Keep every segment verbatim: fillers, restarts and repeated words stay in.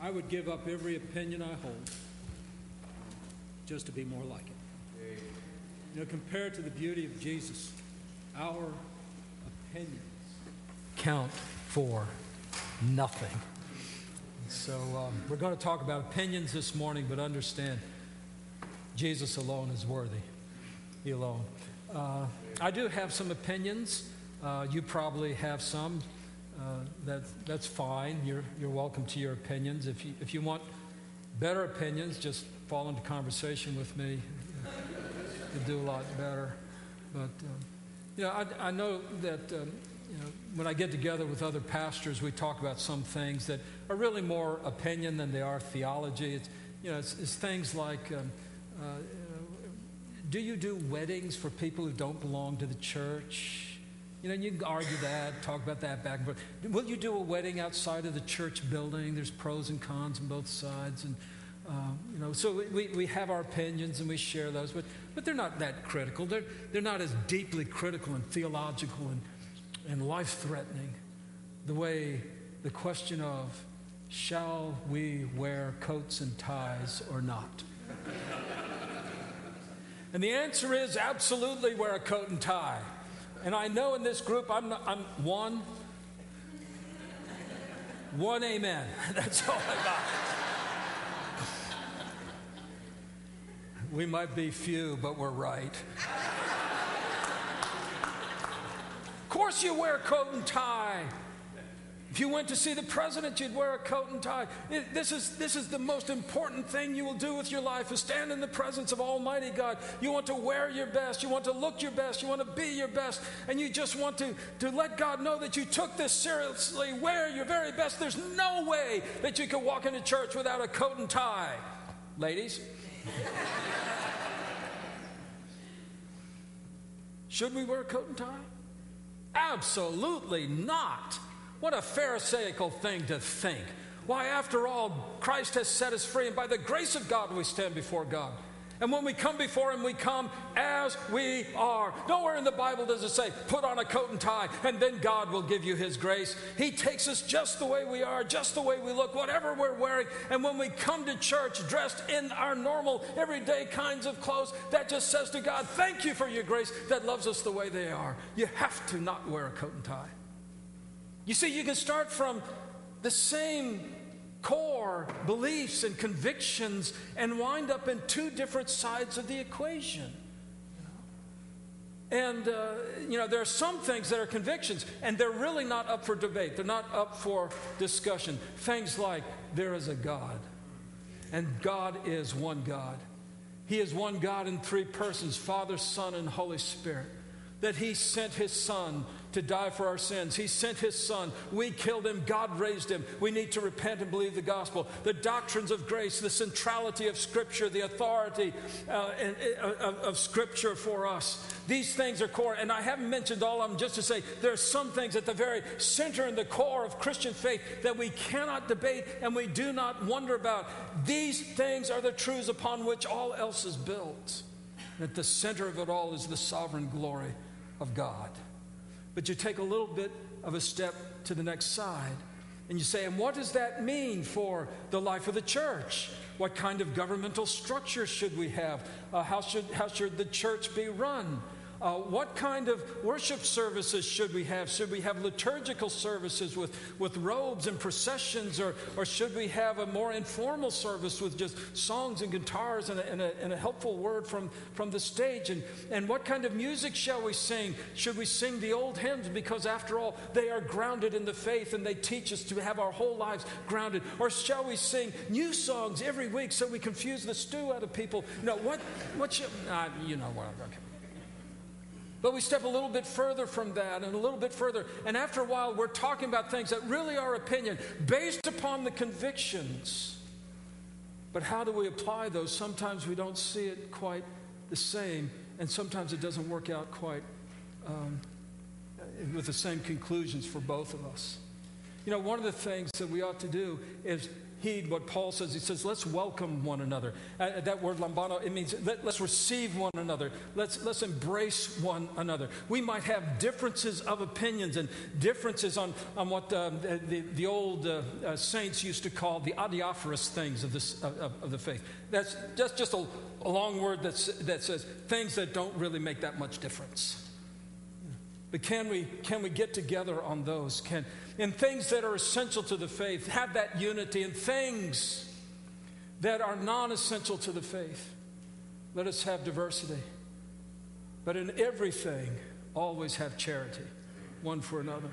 I would give up every opinion I hold just to be more like it. Amen. You know, compared to the beauty of Jesus, our opinions count for nothing. So um, we're going to talk about opinions this morning, but understand Jesus alone is worthy. He alone. Uh, I do have some opinions. Uh, you probably have some. Uh, that, that's fine. You're, you're welcome to your opinions. If you, if you want better opinions, just fall into conversation with me. You'll do a lot better. But, um, you know, I, I know that um, you know, when I get together with other pastors, we talk about some things that are really more opinion than they are theology. It's, you know, it's, it's things like, um, uh, do you do weddings for people who don't belong to the church? You know, you can argue that, talk about that back and forth. Will you do a wedding outside of the church building? There's pros and cons on both sides. And, um, you know, so we, we have our opinions and we share those, but, but they're not that critical. They're, they're not as deeply critical and theological and, and life-threatening the way the question of, shall we wear coats and ties or not? And the answer is absolutely wear a coat and tie. And I know in this group, I'm, not, I'm one, one amen. That's all I got. We might be few, but we're right. Of course you wear a coat and tie. If you went to see the president, you'd wear a coat and tie. It, this is, this is the most important thing you will do with your life, is stand in the presence of Almighty God. You want to wear your best. You want to look your best. You want to be your best. And you just want to, to let God know that you took this seriously. Wear your very best. There's no way that you can walk into church without a coat and tie. Ladies. Should we wear a coat and tie? Absolutely not. What a pharisaical thing to think. Why, after all, Christ has set us free, and by the grace of God we stand before God. And when we come before Him, we come as we are. Nowhere in the Bible does it say, put on a coat and tie, and then God will give you His grace. He takes us just the way we are, just the way we look, whatever we're wearing. And when we come to church dressed in our normal, everyday kinds of clothes, that just says to God, thank you for your grace that loves us the way they are. You have to not wear a coat and tie. You see, you can start from the same core beliefs and convictions and wind up in two different sides of the equation. And, uh, you know, there are some things that are convictions, and they're really not up for debate. They're not up for discussion. Things like, there is a God, and God is one God. He is one God in three persons, Father, Son, and Holy Spirit. That He sent His Son to die for our sins. He sent His Son. We killed Him. God raised Him. We need to repent and believe the gospel. The doctrines of grace, the centrality of Scripture, the authority uh, and, uh, of Scripture for us. These things are core. And I haven't mentioned all of them just to say there are some things at the very center and the core of Christian faith that we cannot debate and we do not wonder about. These things are the truths upon which all else is built. And at the center of it all is the sovereign glory of God. But you take a little bit of a step to the next side, and you say, and what does that mean for the life of the church? What kind of governmental structure should we have? Uh, how should, how should the church be run? Uh, what kind of worship services should we have? Should we have liturgical services with, with robes and processions, or, or should we have a more informal service with just songs and guitars and a, and a, and a helpful word from, from the stage? And, and what kind of music shall we sing? Should we sing the old hymns because, after all, they are grounded in the faith and they teach us to have our whole lives grounded? Or shall we sing new songs every week so we confuse the stew out of people? No, what, what should, uh, you know what I'm okay. But we step a little bit further from that and a little bit further. And after a while, we're talking about things that really are opinion based upon the convictions. But how do we apply those? Sometimes we don't see it quite the same. And sometimes it doesn't work out quite um, with the same conclusions for both of us. You know, one of the things that we ought to do is heed what Paul says. He says, let's welcome one another. Uh, that word lambano, it means let, let's receive one another. Let's, let's embrace one another. We might have differences of opinions and differences on, on what uh, the, the old uh, uh, saints used to call the adiaphorous things of, this, uh, of, of the faith. That's just, just a, a long word that's, that says things that don't really make that much difference. But can we can we get together on those? Can in things that are essential to the faith, have that unity. In things that are non-essential to the faith, let us have diversity. But in everything, always have charity, one for another.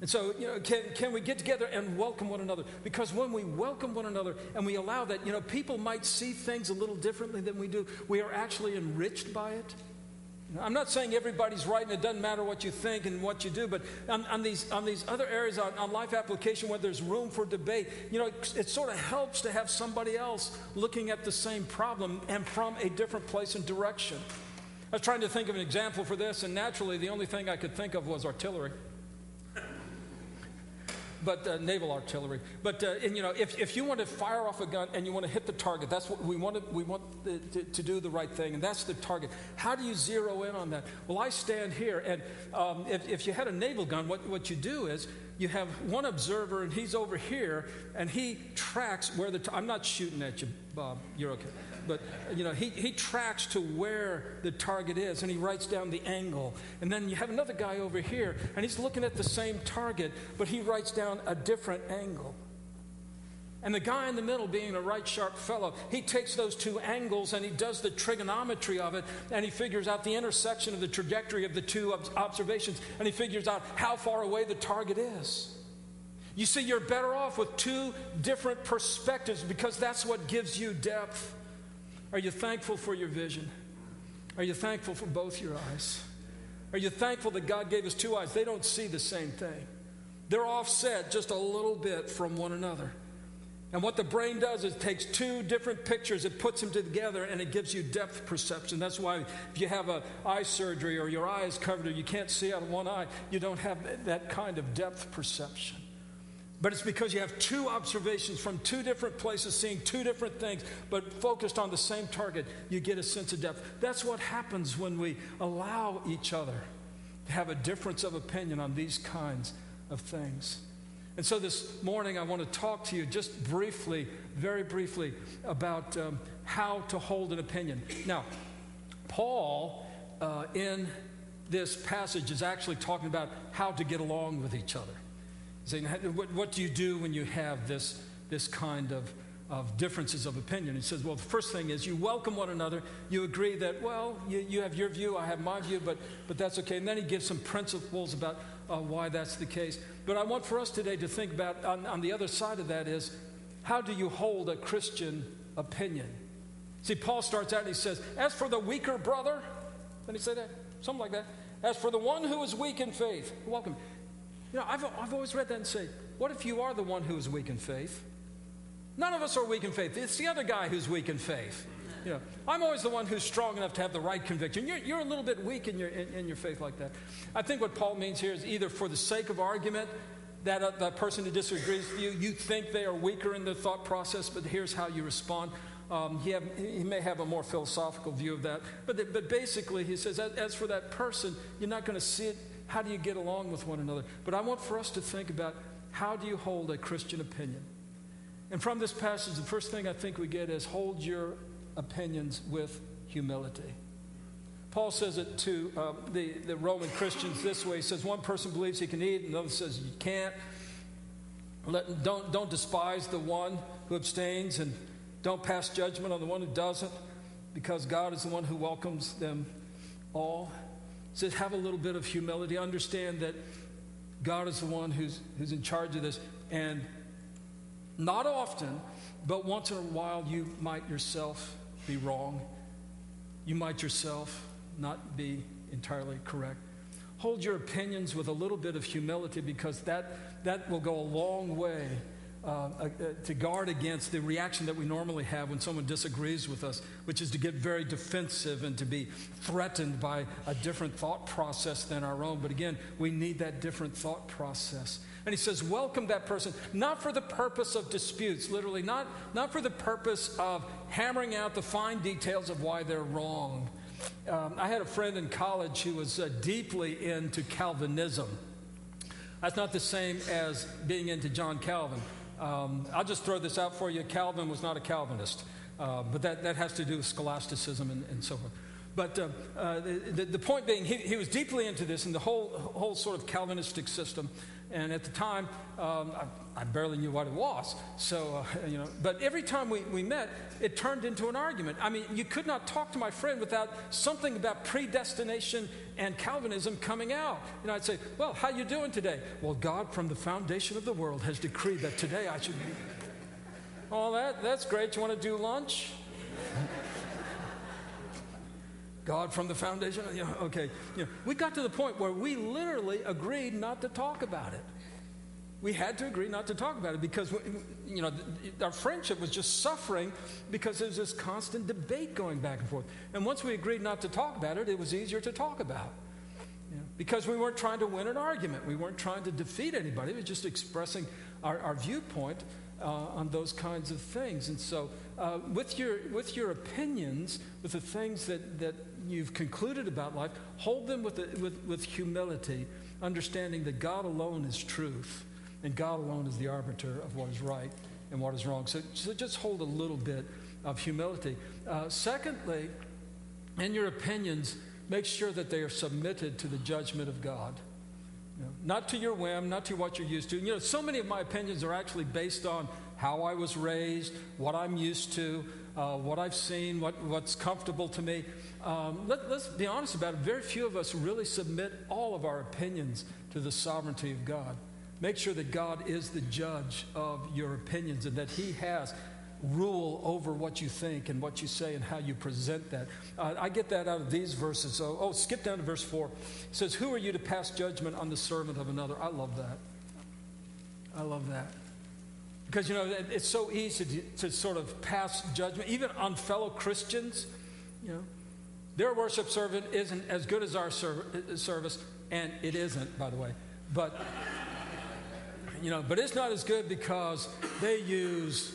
And so, you know, can, can we get together and welcome one another? Because when we welcome one another and we allow that, you know, people might see things a little differently than we do. We are actually enriched by it. I'm not saying everybody's right and it doesn't matter what you think and what you do, but on, on these on these other areas, on, on life application where there's room for debate, you know, it, it sort of helps to have somebody else looking at the same problem and from a different place and direction. I was trying to think of an example for this, and naturally the only thing I could think of was artillery. But uh, naval artillery. But uh, and, you know, if, if you want to fire off a gun and you want to hit the target, that's what we want. To, we want the, to, to do the right thing, and that's the target. How do you zero in on that? Well, I stand here, and um, if, if you had a naval gun, what, what you do is you have one observer, and he's over here, and he tracks where the. T- I'm not shooting at you, Bob. You're okay. But you know, he he tracks to where the target is, and he writes down the angle. And then you have another guy over here, and he's looking at the same target, but he writes down a different angle. And the guy in the middle, being a right sharp fellow, he takes those two angles and he does the trigonometry of it, and he figures out the intersection of the trajectory of the two ob- observations, and he figures out how far away the target is. You see, you're better off with two different perspectives because that's what gives you depth. Are you thankful for your vision? Are you thankful for both your eyes? Are you thankful that God gave us two eyes? They don't see the same thing. They're offset just a little bit from one another. And what the brain does is it takes two different pictures, it puts them together, and it gives you depth perception. That's why if you have an eye surgery or your eye is covered or you can't see out of one eye, you don't have that kind of depth perception. But it's because you have two observations from two different places, seeing two different things, but focused on the same target, you get a sense of depth. That's what happens when we allow each other to have a difference of opinion on these kinds of things. And so this morning, I want to talk to you just briefly, very briefly, about um, how to hold an opinion. Now, Paul, uh, in this passage, is actually talking about how to get along with each other. Saying, what, what do you do when you have this, this kind of, of differences of opinion? He says, well, the first thing is you welcome one another. You agree that, well, you, you have your view, I have my view, but, but that's okay. And then he gives some principles about uh, why that's the case. But I want for us today to think about, on, on the other side of that is, how do you hold a Christian opinion? See, Paul starts out and he says, as for the weaker brother, didn't he say that? Something like that. As for the one who is weak in faith, welcome. You know, I've, I've always read that and say, what if you are the one who is weak in faith? None of us are weak in faith. It's the other guy who's weak in faith. You know, I'm always the one who's strong enough to have the right conviction. You're, you're a little bit weak in your, in, in your faith like that. I think what Paul means here is either for the sake of argument, that uh, the person who disagrees with you, you think they are weaker in the thought process, but here's how you respond. Um, he, have, he may have a more philosophical view of that. But, the, but basically, he says, as, as for that person, you're not going to see it. How do you get along with one another? But I want for us to think about how do you hold a Christian opinion? And from this passage, the first thing I think we get is hold your opinions with humility. Paul says it to uh, the, the Roman Christians this way. He says, one person believes he can eat, and another says you can't. Let, don't, don't despise the one who abstains, and don't pass judgment on the one who doesn't, because God is the one who welcomes them all. It says, have a little bit of humility. Understand that God is the one who's, who's in charge of this. And not often, but once in a while, you might yourself be wrong. You might yourself not be entirely correct. Hold your opinions with a little bit of humility because that, that will go a long way uh, uh, to guard against the reaction that we normally have when someone disagrees with us, which is to get very defensive and to be threatened by a different thought process than our own. But again, we need that different thought process. And he says, welcome that person, not for the purpose of disputes, literally, not, not for the purpose of hammering out the fine details of why they're wrong. Um, I had a friend in college who was uh, deeply into Calvinism. That's not the same as being into John Calvin. Um, I'll just throw this out for you. Calvin was not a Calvinist, uh, but that, that has to do with scholasticism and, and so forth. But uh, uh, the, the point being, he, he was deeply into this and the whole whole sort of Calvinistic system. And at the time, um, I, I barely knew what it was. So, uh, you know, but every time we, we met, it turned into an argument. I mean, you could not talk to my friend without something about predestination and Calvinism coming out. You know, I'd say, well, how you doing today? Well, God, from the foundation of the world, has decreed that today I should be. All that, that's great. You want to do lunch? God from the foundation, you know, okay. You know, we got to the point where we literally agreed not to talk about it. We had to agree not to talk about it because, we, you know, our friendship was just suffering because there was this constant debate going back and forth. And once we agreed not to talk about it, it was easier to talk about. You know, because we weren't trying to win an argument. We weren't trying to defeat anybody. We were just expressing our, our viewpoint Uh, on those kinds of things. And so uh, with your with your opinions, with the things that, that you've concluded about life, hold them with, a, with with humility, understanding that God alone is truth, and God alone is the arbiter of what is right and what is wrong. So, so just hold a little bit of humility. Uh, secondly, in your opinions, make sure that they are submitted to the judgment of God. You know, not to your whim, not to what you're used to. You know, so many of my opinions are actually based on how I was raised, what I'm used to, uh, what I've seen, what, what's comfortable to me. Um, let, let's be honest about it. Very few of us really submit all of our opinions to the sovereignty of God. Make sure that God is the judge of your opinions and that he has rule over what you think and what you say and how you present that. Uh, I get that out of these verses. Oh, oh, skip down to verse four. It says, who are you to pass judgment on the servant of another? I love that. I love that. Because, you know, it's so easy to, to sort of pass judgment, even on fellow Christians. You know, their worship servant isn't as good as our ser- service, and it isn't, by the way. But, you know, but it's not as good because they use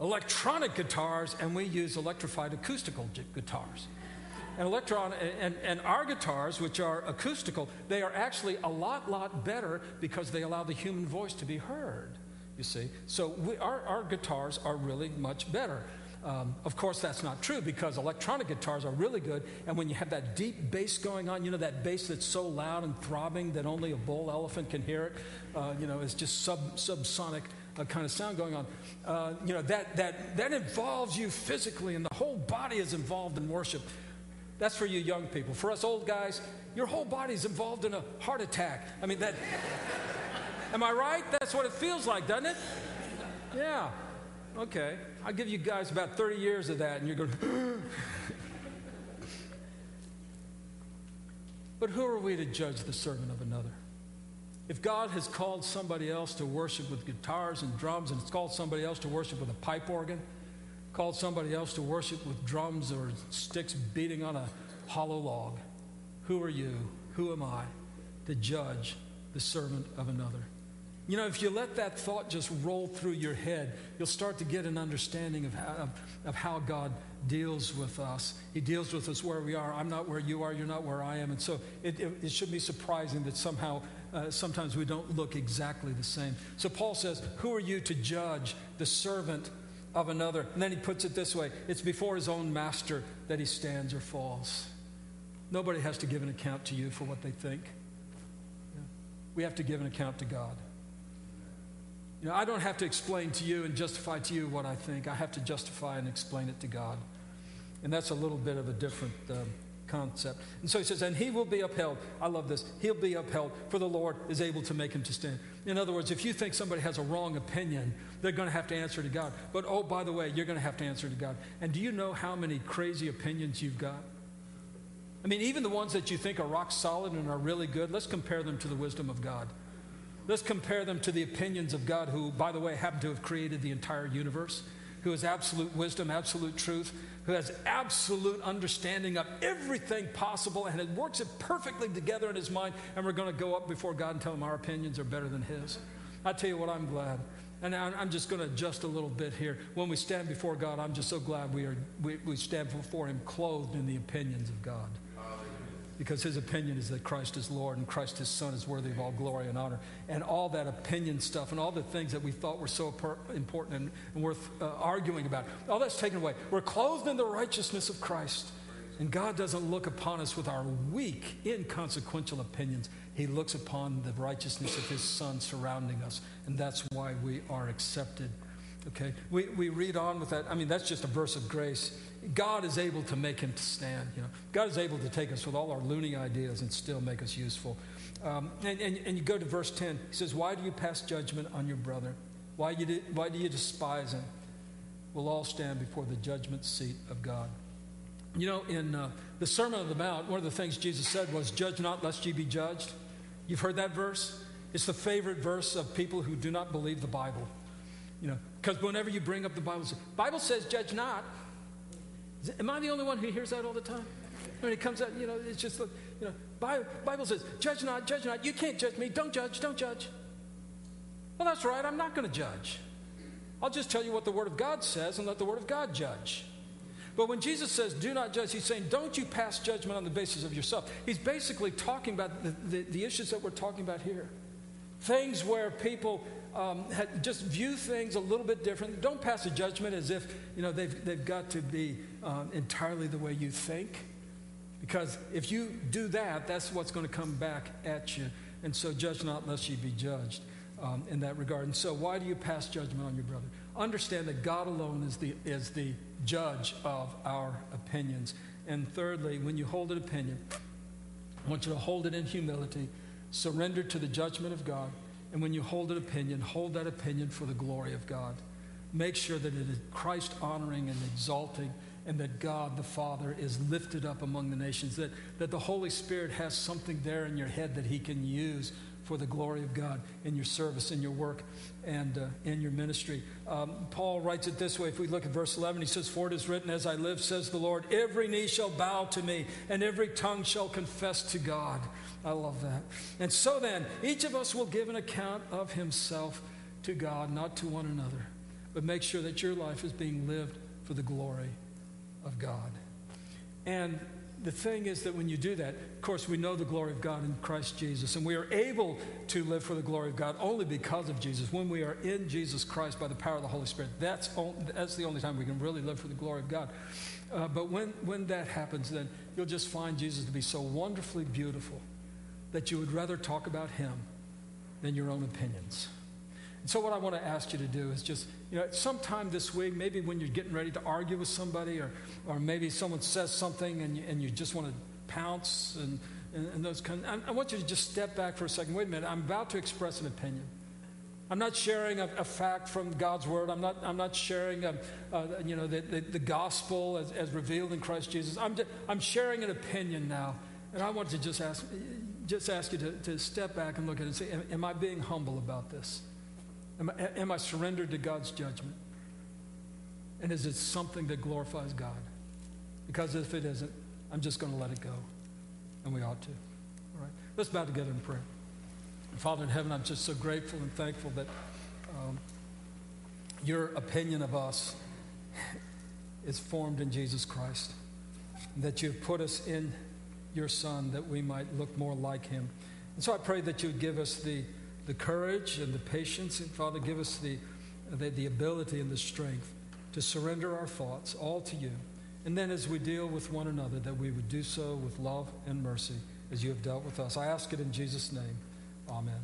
electronic guitars, and we use electrified acoustical guitars. And, electron, and, and our guitars, which are acoustical, they are actually a lot, lot better because they allow the human voice to be heard, you see. So we, our, our guitars are really much better. Um, of course, that's not true because electronic guitars are really good, and when you have that deep bass going on, you know, that bass that's so loud and throbbing that only a bull elephant can hear it, uh, you know, it's just sub subsonic. A kind of sound going on, uh, you know, that that that involves you physically, and the whole body is involved in worship. That's for you young people. For us old guys, your whole body's involved in a heart attack. I mean, that. Am I right? That's what it feels like, doesn't it? Yeah. Okay. I'll give you guys about thirty years of that, and you're going. But who are we to judge the servant of another? If God has called somebody else to worship with guitars and drums, and it's called somebody else to worship with a pipe organ, called somebody else to worship with drums or sticks beating on a hollow log, who are you, who am I, to judge the servant of another? You know, if you let that thought just roll through your head, you'll start to get an understanding of how, of, of how God deals with us. He deals with us where we are. I'm not where you are. You're not where I am. And so it, it, it should be surprising that somehow Uh, sometimes we don't look exactly the same. So Paul says, who are you to judge the servant of another? And then he puts it this way. It's before his own master that he stands or falls. Nobody has to give an account to you for what they think. Yeah. We have to give an account to God. You know, I don't have to explain to you and justify to you what I think. I have to justify and explain it to God. And that's a little bit of a different uh, concept. And so he says, and he will be upheld. I love this. He'll be upheld, for the Lord is able to make him to stand. In other words, if you think somebody has a wrong opinion, they're going to have to answer to God. But oh, by the way, you're going to have to answer to God. And do you know how many crazy opinions you've got? I mean, even the ones that you think are rock solid and are really good, let's compare them to the wisdom of God. Let's compare them to the opinions of God, who, by the way, happened to have created the entire universe, who has absolute wisdom, absolute truth, who has absolute understanding of everything possible, and it works it perfectly together in his mind, and we're going to go up before God and tell him our opinions are better than his. I tell you what, I'm glad. And I'm just going to adjust a little bit here. When we stand before God, I'm just so glad we, are, we, we stand before him clothed in the opinions of God. Because his opinion is that Christ is Lord and Christ his Son is worthy of all glory and honor. And all that opinion stuff and all the things that we thought were so important and, and worth uh, arguing about, all that's taken away. We're clothed in the righteousness of Christ. And God doesn't look upon us with our weak, inconsequential opinions. He looks upon the righteousness of his Son surrounding us. And that's why we are accepted. Okay? We, we read on with that. I mean, that's just a verse of grace. God is able to make him stand. You know, God is able to take us with all our loony ideas and still make us useful. Um, and, and, and you go to verse ten. He says, why do you pass judgment on your brother? Why, you do, why do you despise him? We'll all stand before the judgment seat of God. You know, in uh, the Sermon on the Mount, one of the things Jesus said was, judge not lest ye be judged. You've heard that verse? It's the favorite verse of people who do not believe the Bible. You know, because whenever you bring up the Bible, the Bible says, judge not. Am I the only one who hears that all the time? When it comes out, you know, it's just, you know, Bible, Bible says, judge not, judge not. You can't judge me. Don't judge, don't judge. Well, that's right. I'm not going to judge. I'll just tell you what the Word of God says and let the Word of God judge. But when Jesus says, do not judge, he's saying, don't you pass judgment on the basis of yourself. He's basically talking about the, the, the issues that we're talking about here. Things where people um, had just view things a little bit different. Don't pass a judgment as if, you know, they've, they've got to be um, entirely the way you think. Because if you do that, that's what's going to come back at you. And so judge not lest you be judged um, in that regard. And so why do you pass judgment on your brother? Understand that God alone is the is the judge of our opinions. And thirdly, when you hold an opinion, I want you to hold it in humility, surrender to the judgment of God. And when you hold an opinion, hold that opinion for the glory of God. Make sure that it is Christ honoring and exalting, and that God the Father is lifted up among the nations, that, that the Holy Spirit has something there in your head that he can use for the glory of God in your service, in your work, and uh, in your ministry. Um, Paul writes it this way. If we look at verse eleven, he says, for it is written, as I live, says the Lord, every knee shall bow to me, and every tongue shall confess to God. I love that. And so then, each of us will give an account of himself to God, not to one another, but make sure that your life is being lived for the glory of God. And the thing is that when you do that, of course, we know the glory of God in Christ Jesus, and we are able to live for the glory of God only because of Jesus. When we are in Jesus Christ by the power of the Holy Spirit, that's, all, that's the only time we can really live for the glory of God. Uh, but when, when that happens, then you'll just find Jesus to be so wonderfully beautiful that you would rather talk about him than your own opinions. And so what I want to ask you to do is just, you know, sometime this week, maybe when you're getting ready to argue with somebody, or, or maybe someone says something and you, and you just want to pounce and, and, and those kind of, I, I want you to just step back for a second. Wait a minute, I'm about to express an opinion. I'm not sharing a, a fact from God's word. I'm not, I'm not sharing, a, uh, you know, the, the, the gospel as, as revealed in Christ Jesus. I'm, just, I'm sharing an opinion now. And I want to just ask, just ask you to, to step back and look at it and say, am, am I being humble about this? Am I, am I surrendered to God's judgment? And is it something that glorifies God? Because if it isn't, I'm just going to let it go. And we ought to. All right. Let's bow together in prayer. Father in heaven, I'm just so grateful and thankful that um, your opinion of us is formed in Jesus Christ. And that you've put us in your Son that we might look more like him. And so I pray that you would give us the the courage and the patience, and Father, give us the, the the ability and the strength to surrender our thoughts all to you. And then as we deal with one another, that we would do so with love and mercy as you have dealt with us. I ask it in Jesus' name. Amen.